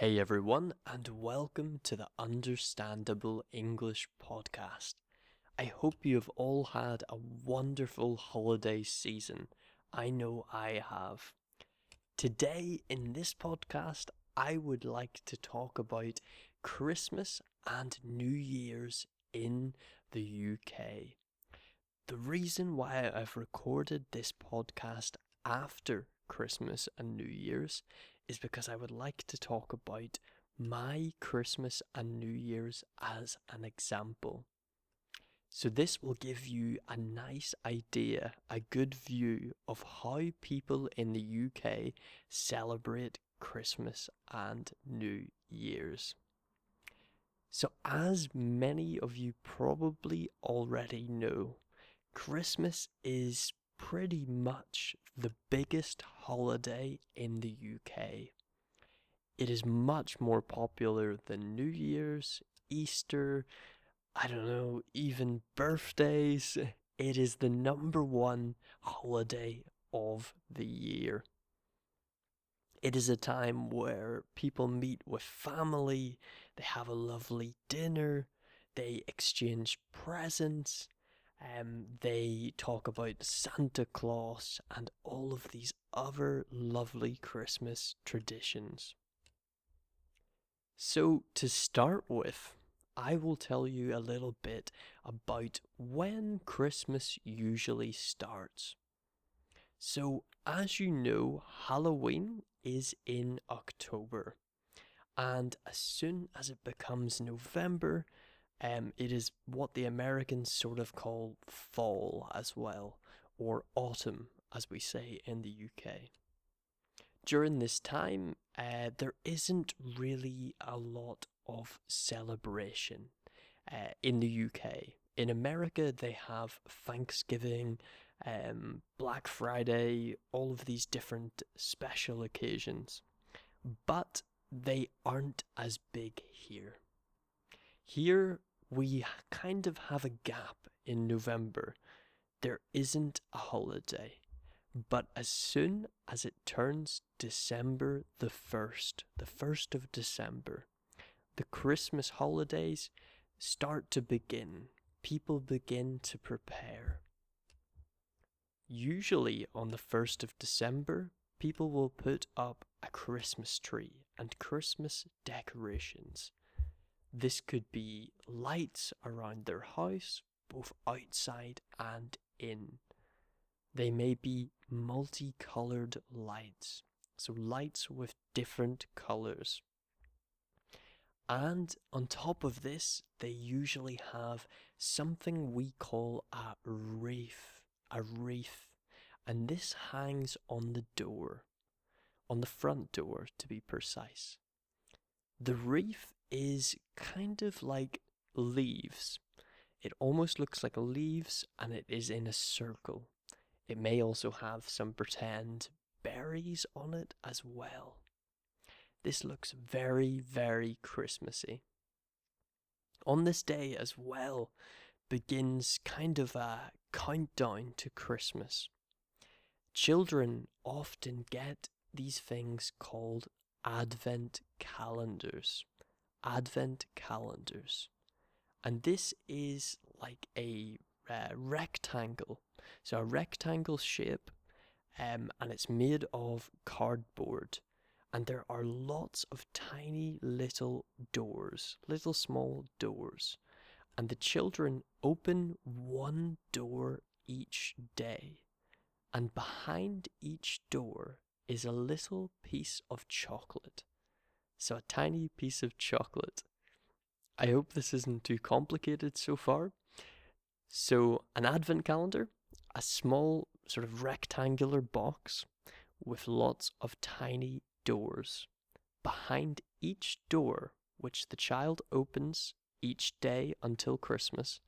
Hey everyone, and welcome to the Understandable English Podcast. I hope you have all had a wonderful holiday season. I know I have. Today in this podcast, I would like to talk about Christmas and New Year's in the UK. The reason why I've recorded this podcast after Christmas and New Year's is because I would like to talk about my Christmas and New Year's as an example. So this will give you a nice idea, a good view of how people in the UK celebrate Christmas and New Year's. So as many of you probably already know, Christmas is pretty much the biggest holiday in the UK. It is much more popular than New Year's, Easter, I don't know, even birthdays. It is the number one holiday of the year. It is a time where people meet with family, they have a lovely dinner, they exchange presents. They talk about Santa Claus and all of these other lovely Christmas traditions. So to start with, I will tell you a little bit about when Christmas usually starts. So as you know, Halloween is in October, and as soon as it becomes November, it is what the Americans sort of call fall as well, or autumn, as we say in the UK. During this time, there isn't really a lot of celebration in the UK. In America, they have Thanksgiving, Black Friday, all of these different special occasions, but they aren't as big here. Here, we kind of have a gap in November. There isn't a holiday, but as soon as it turns December the 1st of December, the Christmas holidays start to begin. People begin to prepare. Usually on the 1st of December, people will put up a Christmas tree and Christmas decorations. This could be lights around their house, both outside and in. They may be multicoloured lights, so lights with different colours. And on top of this, they usually have something we call a wreath, and this hangs on the door, on the front door to be precise. The wreath is kind of like leaves. It almost looks like leaves, and it is in a circle. It may also have some pretend berries on it as well. This looks very, very Christmassy. On this day as well begins kind of a countdown to Christmas. Children often get these things called Advent calendars, and this is like a rectangle shape, and it's made of cardboard, and there are lots of tiny little small doors, and the children open one door each day, and behind each door is a little piece of chocolate. So a tiny piece of chocolate. I hope this isn't too complicated so far. So an advent calendar, a small sort of rectangular box with lots of tiny doors. Behind each door, which the child opens each day until Christmas,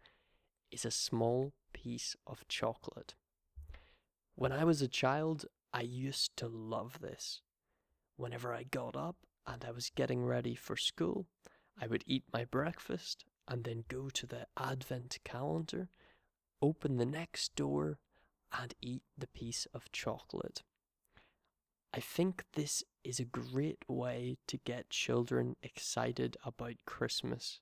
is a small piece of chocolate. When I was a child, I used to love this. Whenever I got up, and I was getting ready for school, I would eat my breakfast and then go to the advent calendar, open the next door, and eat the piece of chocolate. I think this is a great way to get children excited about Christmas,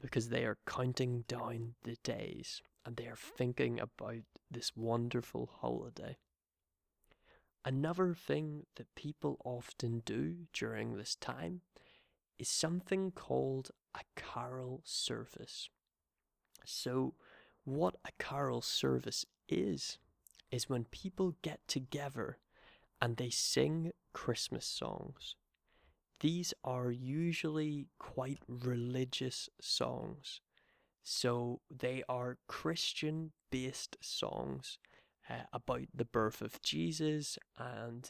because they are counting down the days and they are thinking about this wonderful holiday. Another thing that people often do during this time is something called a carol service. So what a carol service is when people get together and they sing Christmas songs. These are usually quite religious songs, so they are Christian-based songs about the birth of Jesus and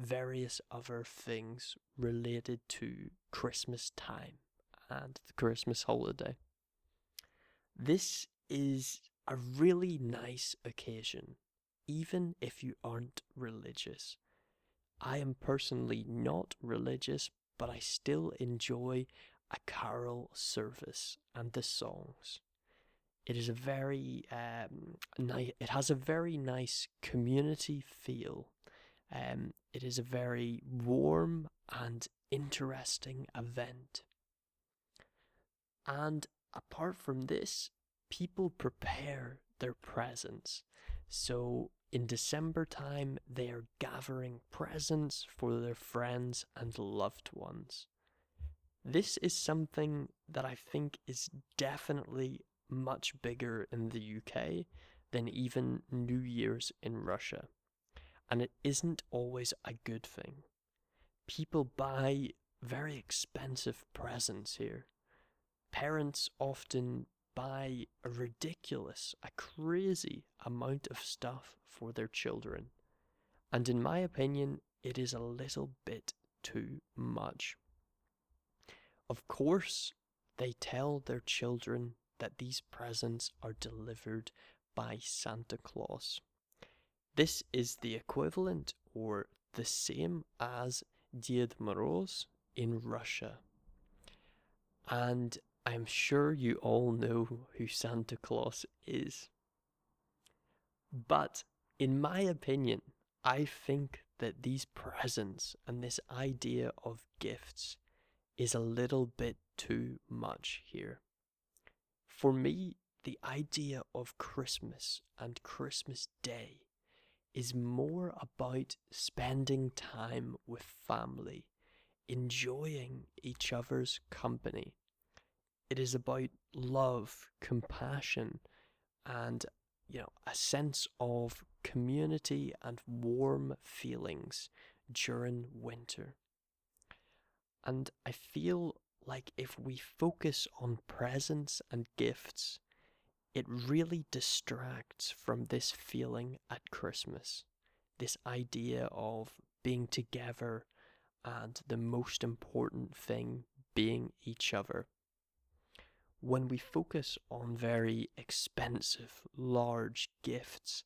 various other things related to Christmas time and the Christmas holiday. This is a really nice occasion, even if you aren't religious. I am personally not religious, but I still enjoy a carol service and the songs. It is a very it has a very nice community feel. It is a very warm and interesting event. And apart from this, people prepare their presents. So in December time, they are gathering presents for their friends and loved ones. This is something that I think is definitely much bigger in the UK than even New Year's in Russia. And it isn't always a good thing. People buy very expensive presents here. Parents often buy a crazy amount of stuff for their children. And in my opinion, it is a little bit too much. Of course, they tell their children that these presents are delivered by Santa Claus. This is the equivalent or the same as Ded Moroz in Russia. And I'm sure you all know who Santa Claus is. But in my opinion, I think that these presents and this idea of gifts is a little bit too much here. For me, the idea of Christmas and Christmas Day is more about spending time with family, enjoying each other's company. It is about love, compassion, and, a sense of community and warm feelings during winter. And I feel like if we focus on presents and gifts, it really distracts from this feeling at Christmas, this idea of being together and the most important thing being each other. When we focus on very expensive, large gifts,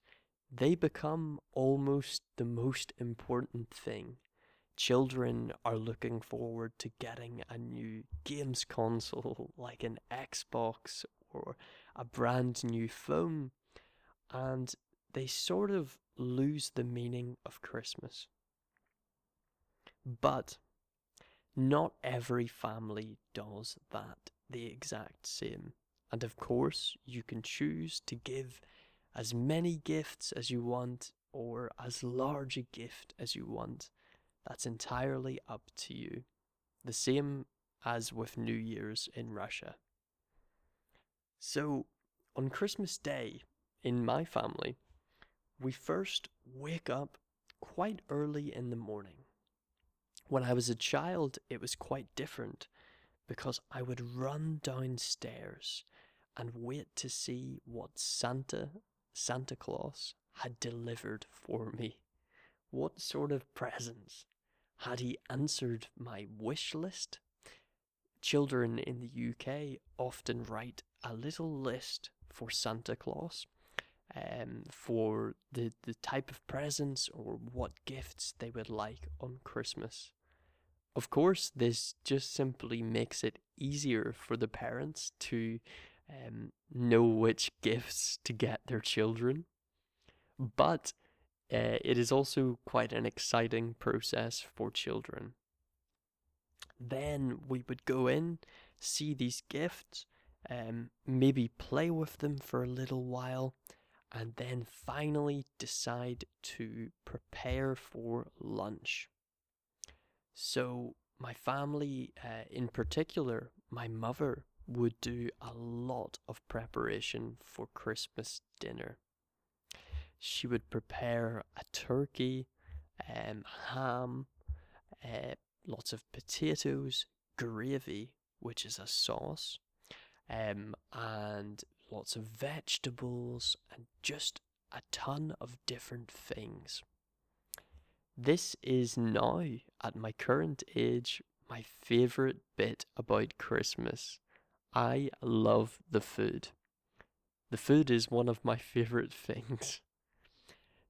they become almost the most important thing. Children are looking forward to getting a new games console like an Xbox or a brand new phone, and they sort of lose the meaning of Christmas. But not every family does that the exact same, and of course you can choose to give as many gifts as you want or as large a gift as you want. That's entirely up to you, the same as with New Year's in Russia. So on Christmas Day in my family, we first wake up quite early in the morning. When I was a child, it was quite different, because I would run downstairs and wait to see what Santa Claus had delivered for me. What sort of presents? Had he answered my wish list? Children in the UK often write a little list for Santa Claus, for the type of presents or what gifts they would like on Christmas. Of course, this just simply makes it easier for the parents to know which gifts to get their children. But It is also quite an exciting process for children. Then we would go in, see these gifts, maybe play with them for a little while, and then finally decide to prepare for lunch. So my family, in particular, my mother, would do a lot of preparation for Christmas dinner. She would prepare a turkey, ham, lots of potatoes, gravy, which is a sauce, and lots of vegetables, and just a ton of different things. This is now, at my current age, my favourite bit about Christmas. I love the food. The food is one of my favourite things.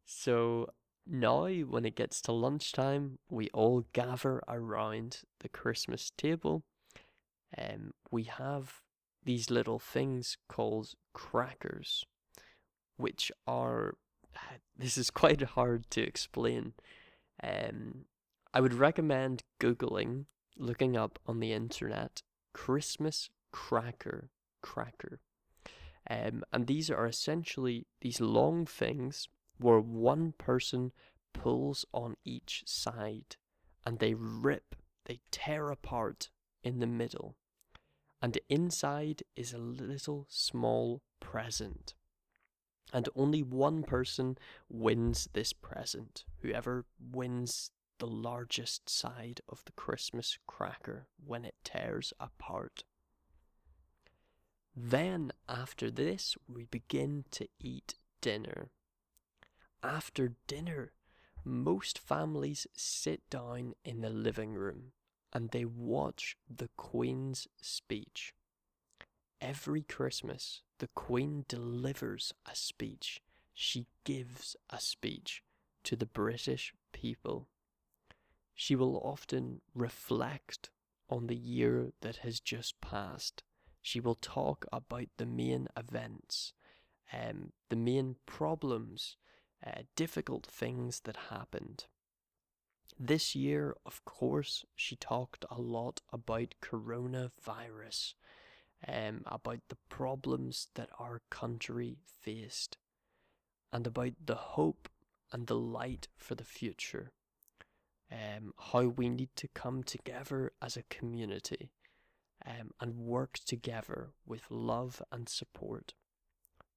So now, when it gets to lunchtime, we all gather around the Christmas table. We have these little things called crackers, which are... This is quite hard to explain. I would recommend Googling, looking up on the internet, Christmas cracker. And these are essentially these long things where one person pulls on each side and they tear apart in the middle. And inside is a little small present. And only one person wins this present. Whoever wins the largest side of the Christmas cracker when it tears apart. Then, after this, we begin to eat dinner. After dinner, most families sit down in the living room and they watch the Queen's speech. Every Christmas, the Queen delivers a speech. She gives a speech to the British people. She will often reflect on the year that has just passed. She will talk about the main events, the main problems, difficult things that happened. This year, of course, she talked a lot about coronavirus, about the problems that our country faced, and about the hope and the light for the future, how we need to come together as a community and work together with love and support.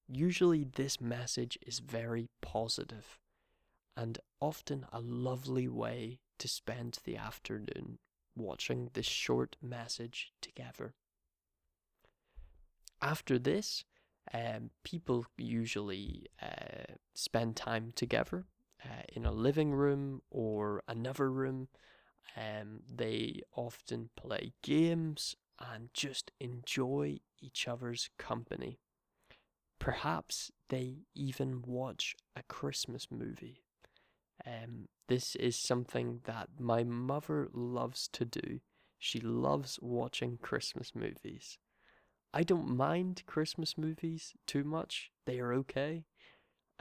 Usually this message is very positive, and often a lovely way to spend the afternoon watching this short message together. After this, people usually spend time together in a living room or another room. They often play games and just enjoy each other's company. Perhaps they even watch a Christmas movie. This is something that my mother loves to do. She loves watching Christmas movies. I don't mind Christmas movies too much. They are okay.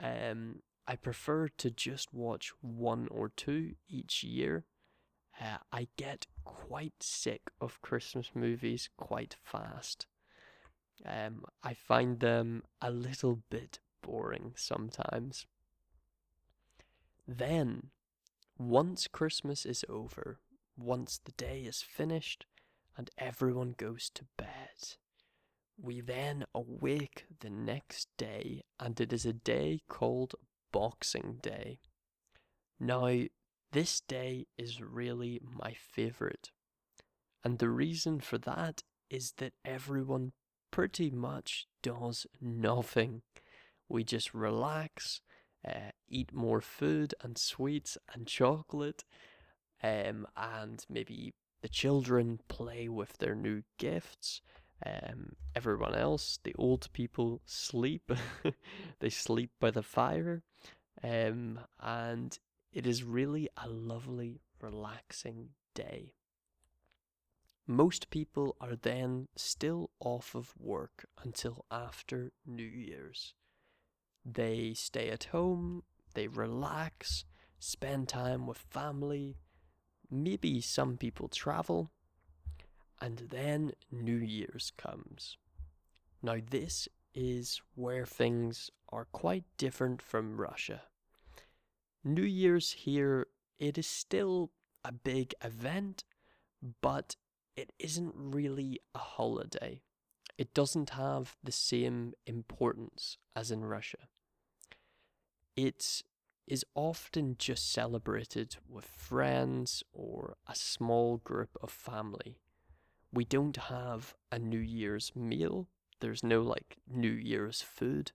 I prefer to just watch one or two each year. I get quite sick of Christmas movies quite fast. I find them a little bit boring sometimes. Then, once Christmas is over, once the day is finished and everyone goes to bed, we then awake the next day, and it is a day called Boxing Day. Now, this day is really my favourite, and the reason for that is that everyone pretty much does nothing. We just relax, eat more food and sweets and chocolate, and maybe the children play with their new gifts. Everyone else, the old people, sleep. They sleep by the fire, and it is really a lovely, relaxing day. Most people are then still off of work until after New Year's. They stay at home, They relax, spend time with family, maybe some people travel, and then New Year's comes. Now this is where things are quite different from Russia. New Year's here, it is still a big event, but it isn't really a holiday. It doesn't have the same importance as in Russia. It is often just celebrated with friends or a small group of family. We don't have a New Year's meal. There's no New Year's food.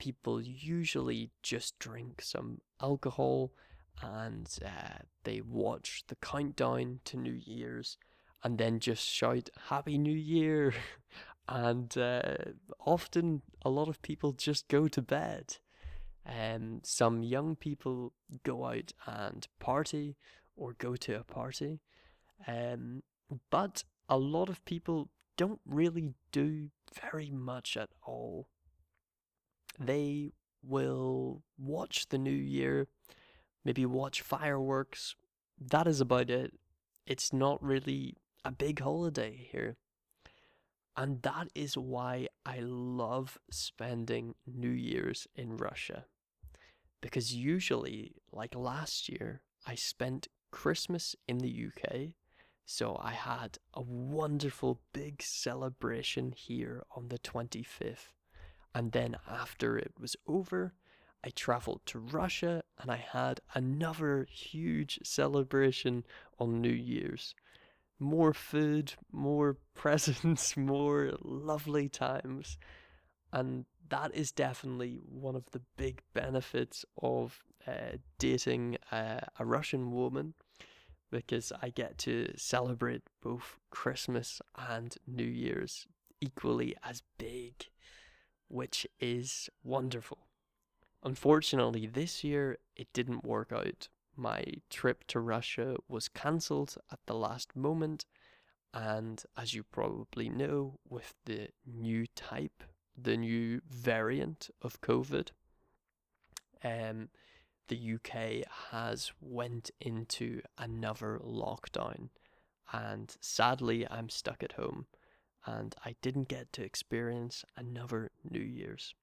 People usually just drink some alcohol and they watch the countdown to New Year's and then just shout Happy New Year, and often a lot of people just go to bed. Some young people go out and party or go to a party, but a lot of people don't really do very much at all. They will watch the new year, maybe watch fireworks. That is about it. It's not really a big holiday here. And that is why I love spending New Year's in Russia. Because usually, like last year, I spent Christmas in the UK. So I had a wonderful big celebration here on the 25th. And then after it was over, I travelled to Russia and I had another huge celebration on New Year's. More food, more presents, more lovely times. And that is definitely one of the big benefits of dating a Russian woman, because I get to celebrate both Christmas and New Year's equally as big, which is wonderful. Unfortunately, this year it didn't work out. My trip to Russia was cancelled at the last moment, and as you probably know, with the new variant of COVID, the UK has went into another lockdown, and sadly I'm stuck at home, and I didn't get to experience another New Year's.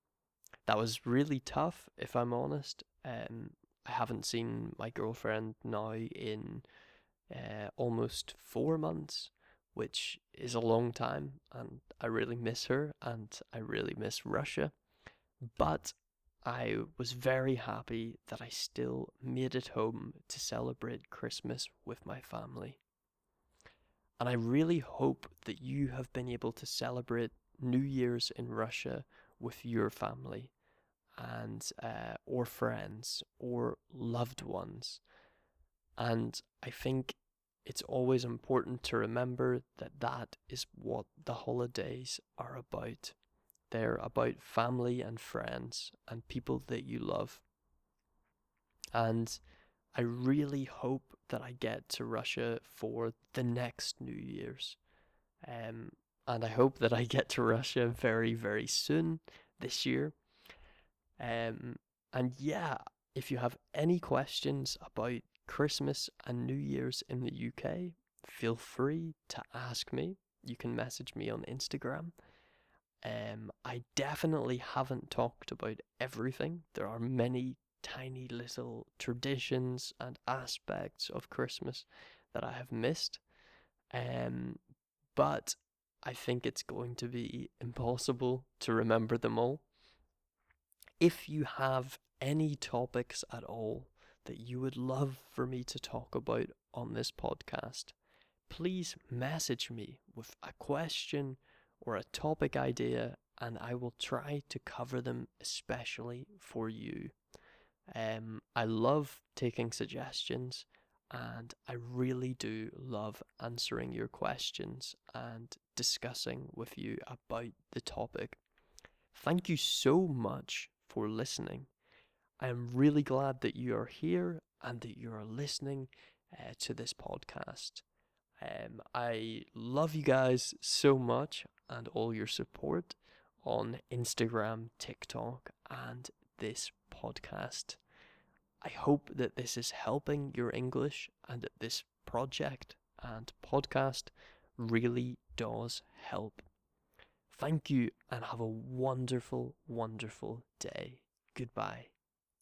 That was really tough, if I'm honest. I haven't seen my girlfriend now in almost 4 months, which is a long time, and I really miss her, and I really miss Russia. But I was very happy that I still made it home to celebrate Christmas with my family. And I really hope that you have been able to celebrate New Year's in Russia with your family and or friends or loved ones. And I think it's always important to remember that that is what the holidays are about. They're about family and friends and people that you love. And I really hope that I get to Russia for the next New Year's. And I hope that I get to Russia very, very soon this year. And yeah, if you have any questions about Christmas and New Year's in the UK, feel free to ask me. You can message me on Instagram. I definitely haven't talked about everything. There are many tiny little traditions and aspects of Christmas that I have missed. But I think it's going to be impossible to remember them all. If you have any topics at all that you would love for me to talk about on this podcast, please message me with a question or a topic idea, and I will try to cover them especially for you. I love taking suggestions, and I really do love answering your questions and discussing with you about the topic. Thank you so much for listening. I am really glad that you are here and that you are listening to this podcast. I love you guys so much and all your support on Instagram, TikTok, and this podcast. I hope that this is helping your English and that this project and podcast really does help. Thank you and have a wonderful, wonderful day. Goodbye.